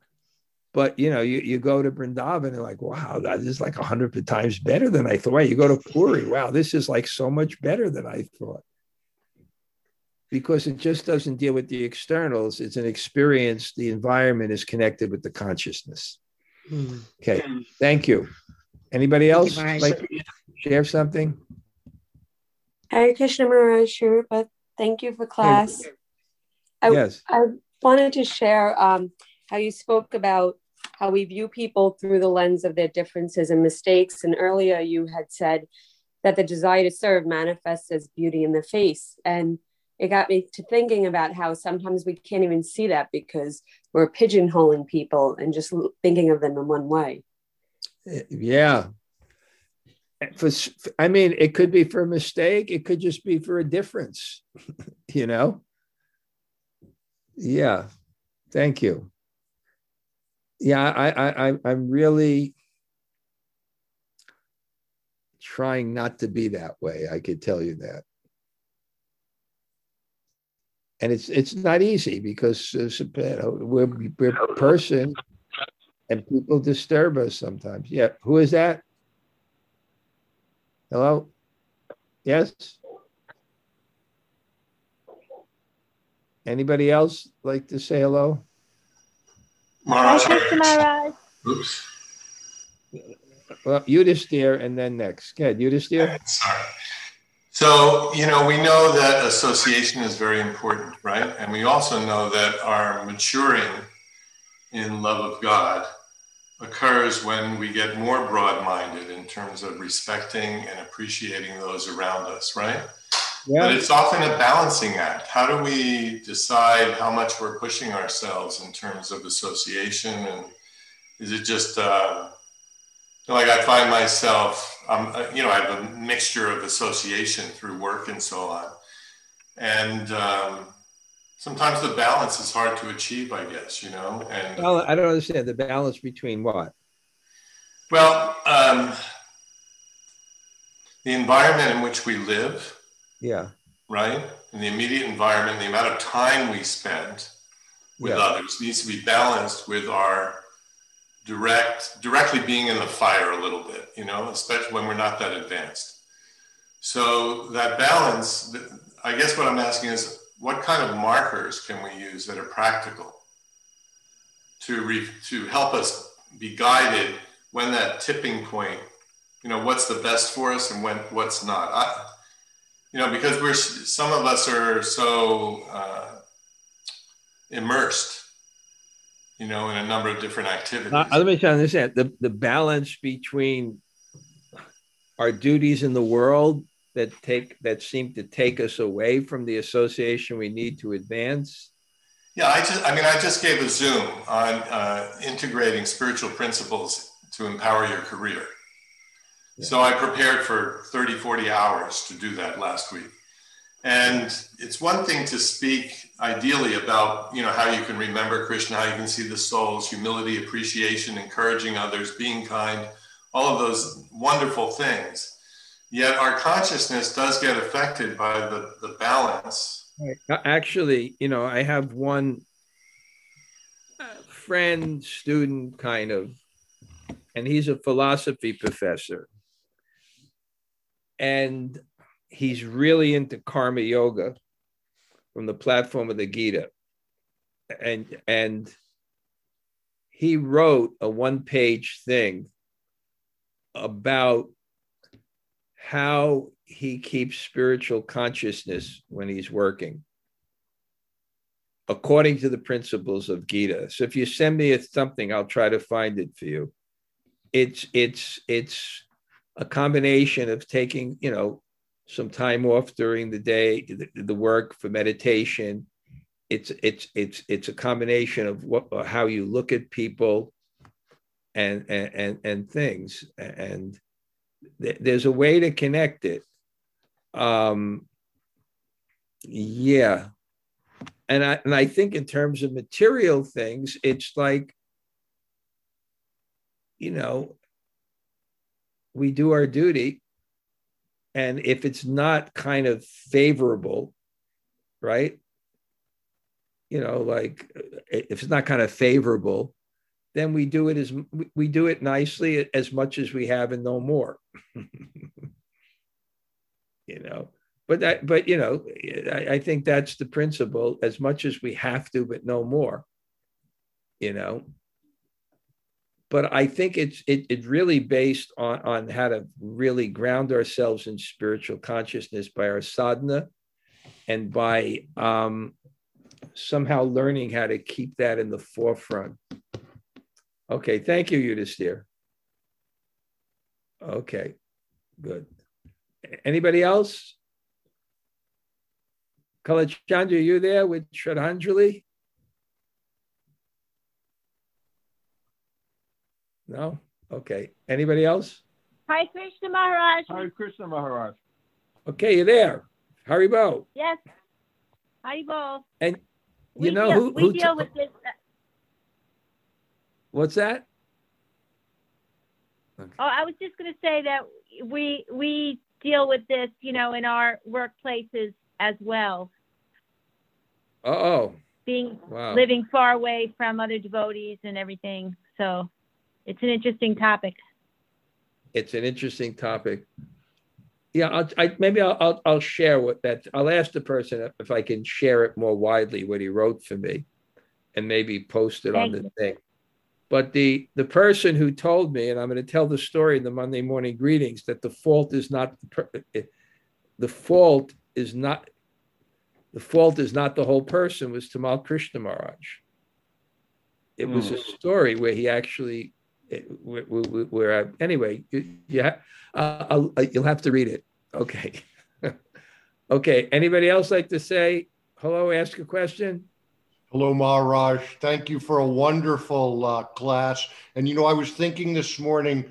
But, you know, you, you go to Vrindavan and like, wow, this is like a hundred times better than I thought. You go to Puri, wow, this is like so much better than I thought. Because it just doesn't deal with the externals. It's an experience. The environment is connected with the consciousness. Okay, thank you. Anybody else you, like to share something? Hare Krishna Maharaj, Shrirupa, thank you for class. I, yes. I wanted to share um, how you spoke about how we view people through the lens of their differences and mistakes. And earlier you had said that the desire to serve manifests as beauty in the face. And it got me to thinking about how sometimes we can't even see that because we're pigeonholing people and just thinking of them in one way. Yeah. For, I mean, it could be for a mistake. It could just be for a difference, you know? Yeah. Thank you. Yeah, I, I, I, I'm really trying not to be that way. I could tell you that. And it's it's not easy, because we're, we're a person and people disturb us sometimes. Yeah, who is that? Hello? Yes? Anybody else like to say hello? Maharaj. Maharaj. Oops. Well, Yudhisthir and then next. Good, Yudhisthir. Sorry. So, you know, we know that association is very important, right? And we also know that our maturing in love of God occurs when we get more broad-minded in terms of respecting and appreciating those around us, right? Yeah. But it's often a balancing act. How do we decide how much we're pushing ourselves in terms of association? And is it just, uh, like I find myself, um, you know, I have a mixture of association through work and so on. And um, sometimes the balance is hard to achieve, I guess, you know. And well, I don't understand the balance between what? Well, um, the environment in which we live. Yeah. Right? In the immediate environment, the amount of time we spend with yeah. others needs to be balanced with our direct, directly being in the fire a little bit, you know, especially when we're not that advanced. So that balance, I guess what I'm asking is, what kind of markers can we use that are practical to re, to help us be guided when that tipping point, you know, what's the best for us and when what's not? I, You know, because we're some of us are so uh, immersed, you know, in a number of different activities. Uh, let me try to understand the, the balance between our duties in the world that take that seem to take us away from the association we need to advance. Yeah, I just I mean, I just gave a Zoom on uh, integrating spiritual principles to empower your career. Yeah. So I prepared for thirty, forty hours to do that last week. And it's one thing to speak ideally about, you know, how you can remember Krishna, how you can see the souls, humility, appreciation, encouraging others, being kind, all of those wonderful things. Yet our consciousness does get affected by the, the balance. Actually, you know, I have one friend, student kind of, and he's a philosophy professor. And he's really into karma yoga from the platform of the Gita. And, and he wrote a one-page thing about how he keeps spiritual consciousness when he's working, according to the principles of Gita. So if you send me something, I'll try to find it for you. It's, it's, it's, a combination of taking, you know, some time off during the day, the, the work for meditation. It's it's it's it's a combination of what how you look at people, and and and, and things. And th- there's a way to connect it. Um, yeah, and I and I think in terms of material things, it's like, you know, we do our duty, and if it's not kind of favorable, right? You know, like if it's not kind of favorable, then we do it as we do it nicely as much as we have and no more. You know, but that, but you know, I, I think that's the principle: as much as we have to, but no more. You know. But I think it's it, it really based on, on how to really ground ourselves in spiritual consciousness by our sadhana and by um, somehow learning how to keep that in the forefront. Okay, thank you, Yudhisthir. Okay, good. Anybody else? Kalachandra, are you there with Shraddhanjali? No? Okay. Anybody else? Hi, Krishna Maharaj. Hi, Krishna Maharaj. Okay, you're there. Haribo. Yes. Haribo. And you we know deal, who, who... We deal t- with this. What's that? Okay. Oh, I was just going to say that we we deal with this, you know, in our workplaces as well. Uh-oh. Being, wow. Living far away from other devotees and everything, so... It's an interesting topic. It's an interesting topic. Yeah, I'll, I, maybe I'll, I'll I'll share what that. I'll ask the person if I can share it more widely what he wrote for me, and maybe post it Thank on the you. Thing. But the, the person who told me, and I'm going to tell the story in the Monday morning greetings, that the fault is not, the fault is not, the fault is not the whole person, was Tamal Krishna Maharaj. It was mm. a story where he actually, where, where, where I, anyway, you, you ha, uh, I'll, you'll have to read it. Okay. Okay. Anybody else like to say hello, ask a question? Hello, Maharaj. Thank you for a wonderful uh, class. And, you know, I was thinking this morning,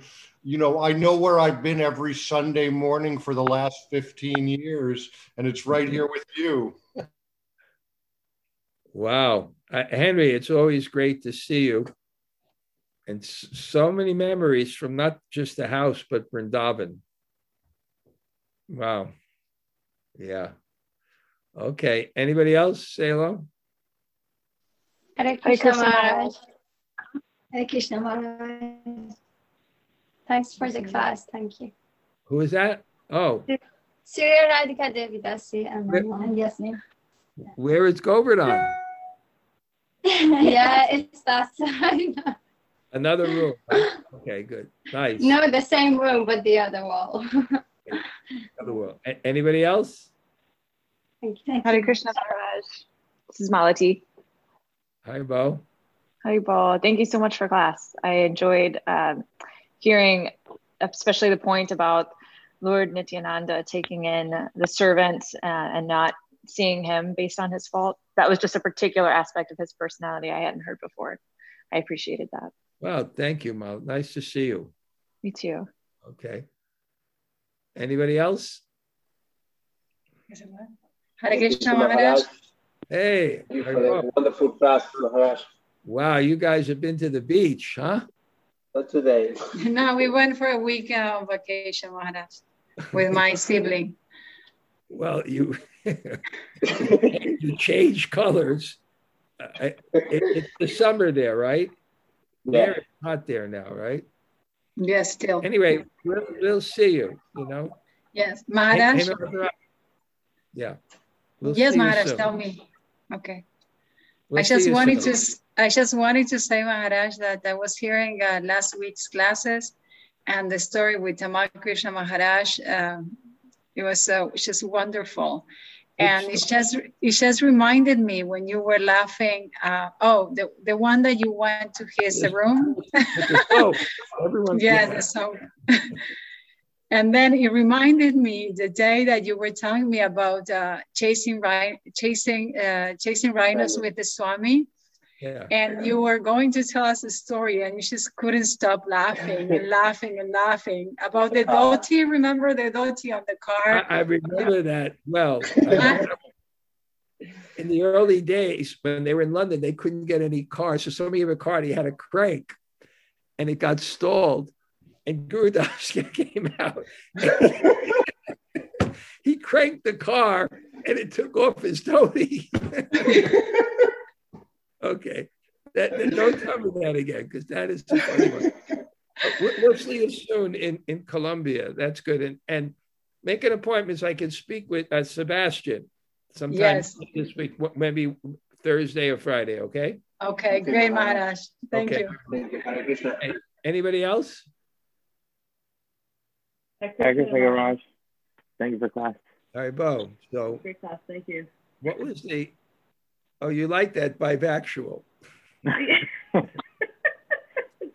you know, I know where I've been every Sunday morning for the last fifteen years, and it's right here with you. Wow. Uh, Henry, it's always great to see you. And s- so many memories from not just the house, but Vrindavan. Wow. Yeah. Okay. Anybody else? Say hello. Hare Krishna Maharaj. Hare Krishna Maharaj. Thanks for the class. Thank you. Who is that? Oh. Surya Radhika Devi Dasi and my mom. Yes, ma'am. Where is Govardhan? Yeah, it's that side. Another room. Okay, good. Nice. No, the same room, but the other wall. Other wall. A- anybody else? Thank you. Hare Krishna Maharaj. This is Malati. Hi, Bo. Hi, Bo. Thank you so much for class. I enjoyed um, hearing, especially the point about Lord Nityananda taking in the servant uh, and not seeing him based on his fault. That was just a particular aspect of his personality I hadn't heard before. I appreciated that. Well, thank you, Mo. Nice to see you. Me too. Okay. Anybody else? Hare Krishna Maharaj. Hey, wonderful class, Maharaj. Wow, you guys have been to the beach, huh? Not today. No, we went for a week on vacation, Maharaj, with my sibling. Well, you you change colors. I, it, it's the summer there, right? Yeah. There, it's hot there now, right? Yes, yeah, still. Anyway, we'll, we'll see you, you know? Yes, Maharaj. Yeah. We'll yes, Maharaj, tell me. Okay. We'll I just wanted soon. to I just wanted to say, Maharaj, that I was hearing uh, last week's classes and the story with Tamal Krishna Maharaj. Uh, it was uh, just wonderful. And it's just it just reminded me when you were laughing. Uh, oh, the, the one that you went to his room. Oh, everyone's yeah, so. And then it reminded me the day that you were telling me about uh, chasing rhin- chasing, uh, chasing rhinos with the Swami. Yeah. And you were going to tell us a story and you just couldn't stop laughing and laughing and laughing about the dhoti. Remember the dhoti on the car? I, I remember that well. Remember in the early days when they were in London, they couldn't get any cars. So somebody had a car, he had a crank and it got stalled. And Guru Dasya came out. He cranked the car and it took off his dhoti. Okay. That, that, don't cover that again because that is too funny one. We'll, we'll see you soon in, in Colombia. That's good. And, and make an appointment so I can speak with uh, Sebastian sometime yes. this week, maybe Thursday or Friday. Okay. Okay. Great, Maharaj. Thank okay. you. Anybody else? Thank you, Maharaj. Thank you for class. All right, Bo. So, great class. Thank you. What was the? Oh, you like that bivactual?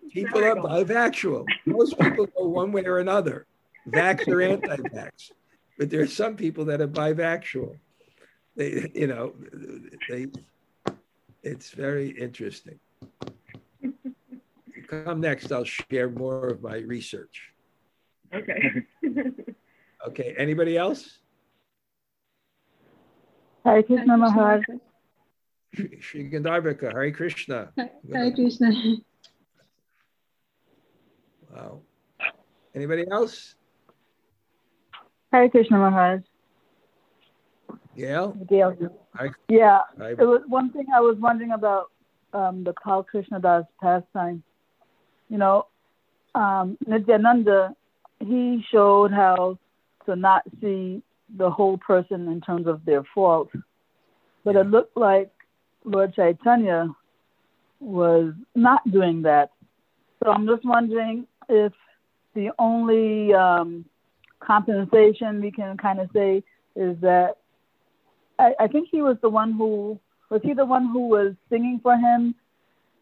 People are bivactual. Most people go one way or another, vax or anti-vax. But there are some people that are bivactual. They, you know, they. It's very interesting. Come next, I'll share more of my research. Okay. Okay. Anybody else? Hare Krishna Maharaj. Shri Gandharvika, Hare Krishna. Hare Krishna. Wow. Anybody else? Hare Krishna Maharaj. Gail? Gail. Hare, yeah. Hare. It was one thing I was wondering about um, the Pal Krishnadas pastime. You know, um, Nityananda, he showed how to not see the whole person in terms of their faults. But yeah. It looked like Lord Chaitanya was not doing that. So I'm just wondering if the only um, compensation we can kind of say is that I, I think he was the one who, was he the one who was singing for him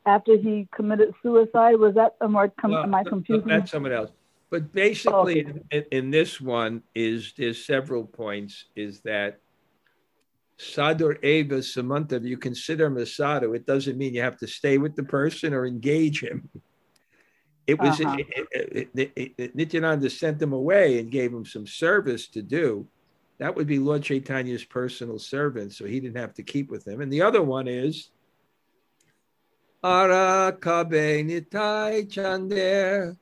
after he committed suicide? Was that, am I, com- no, am I confusing? No, that's someone else. But basically, oh, okay. in, in this one is, there's several points, is that sadhur eva samanta, you consider him a sadhu, it doesn't mean you have to stay with the person or engage him. It was, uh-huh. it, it, it, it, it, Nityananda sent him away and gave him some service to do. That would be Lord Chaitanya's personal servant, so he didn't have to keep with him. And the other one is, Arakabe nitai chander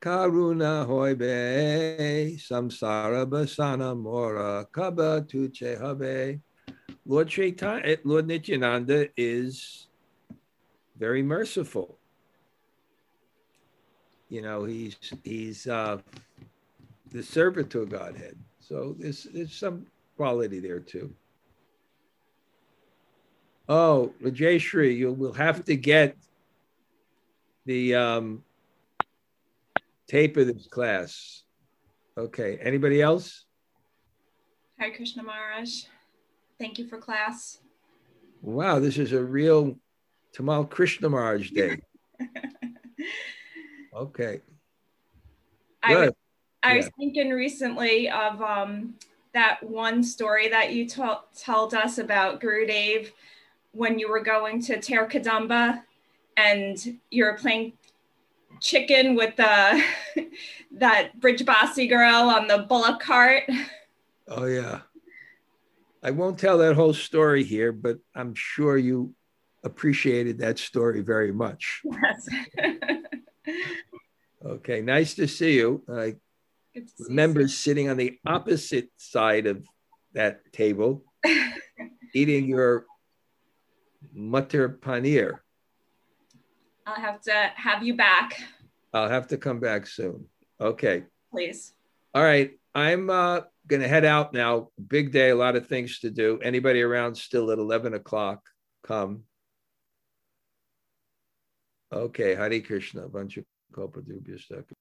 karuna hoibe samsara basana mora kaba tu chehabe. Lord Chaitanya, Lord Nityananda is very merciful. You know, he's he's uh, the servant to a Godhead. So there's, there's some quality there too. Oh, Rajeshri, you will have to get the um, tape of this class. Okay, anybody else? Hi, Krishna Maharaj. Thank you for class. Wow, this is a real Tamal Krishna Maharaj day. Okay. I was, I yeah. was thinking recently of um, that one story that you t- told us about Gurudev when you were going to Ter Kadamba and you were playing chicken with the that Brijbasi girl on the bullock cart. Oh, yeah. I won't tell that whole story here, but I'm sure you appreciated that story very much. Yes. Okay, nice to see you. I remember you. Sitting on the opposite side of that table, eating your mutter paneer. I'll have to have you back. I'll have to come back soon. Okay. Please. All right, I'm uh, going to head out now. Big day, a lot of things to do. Anybody around still at eleven o'clock, come. Okay, Hare Krishna, bunch of Kalpa Dubhyastaka.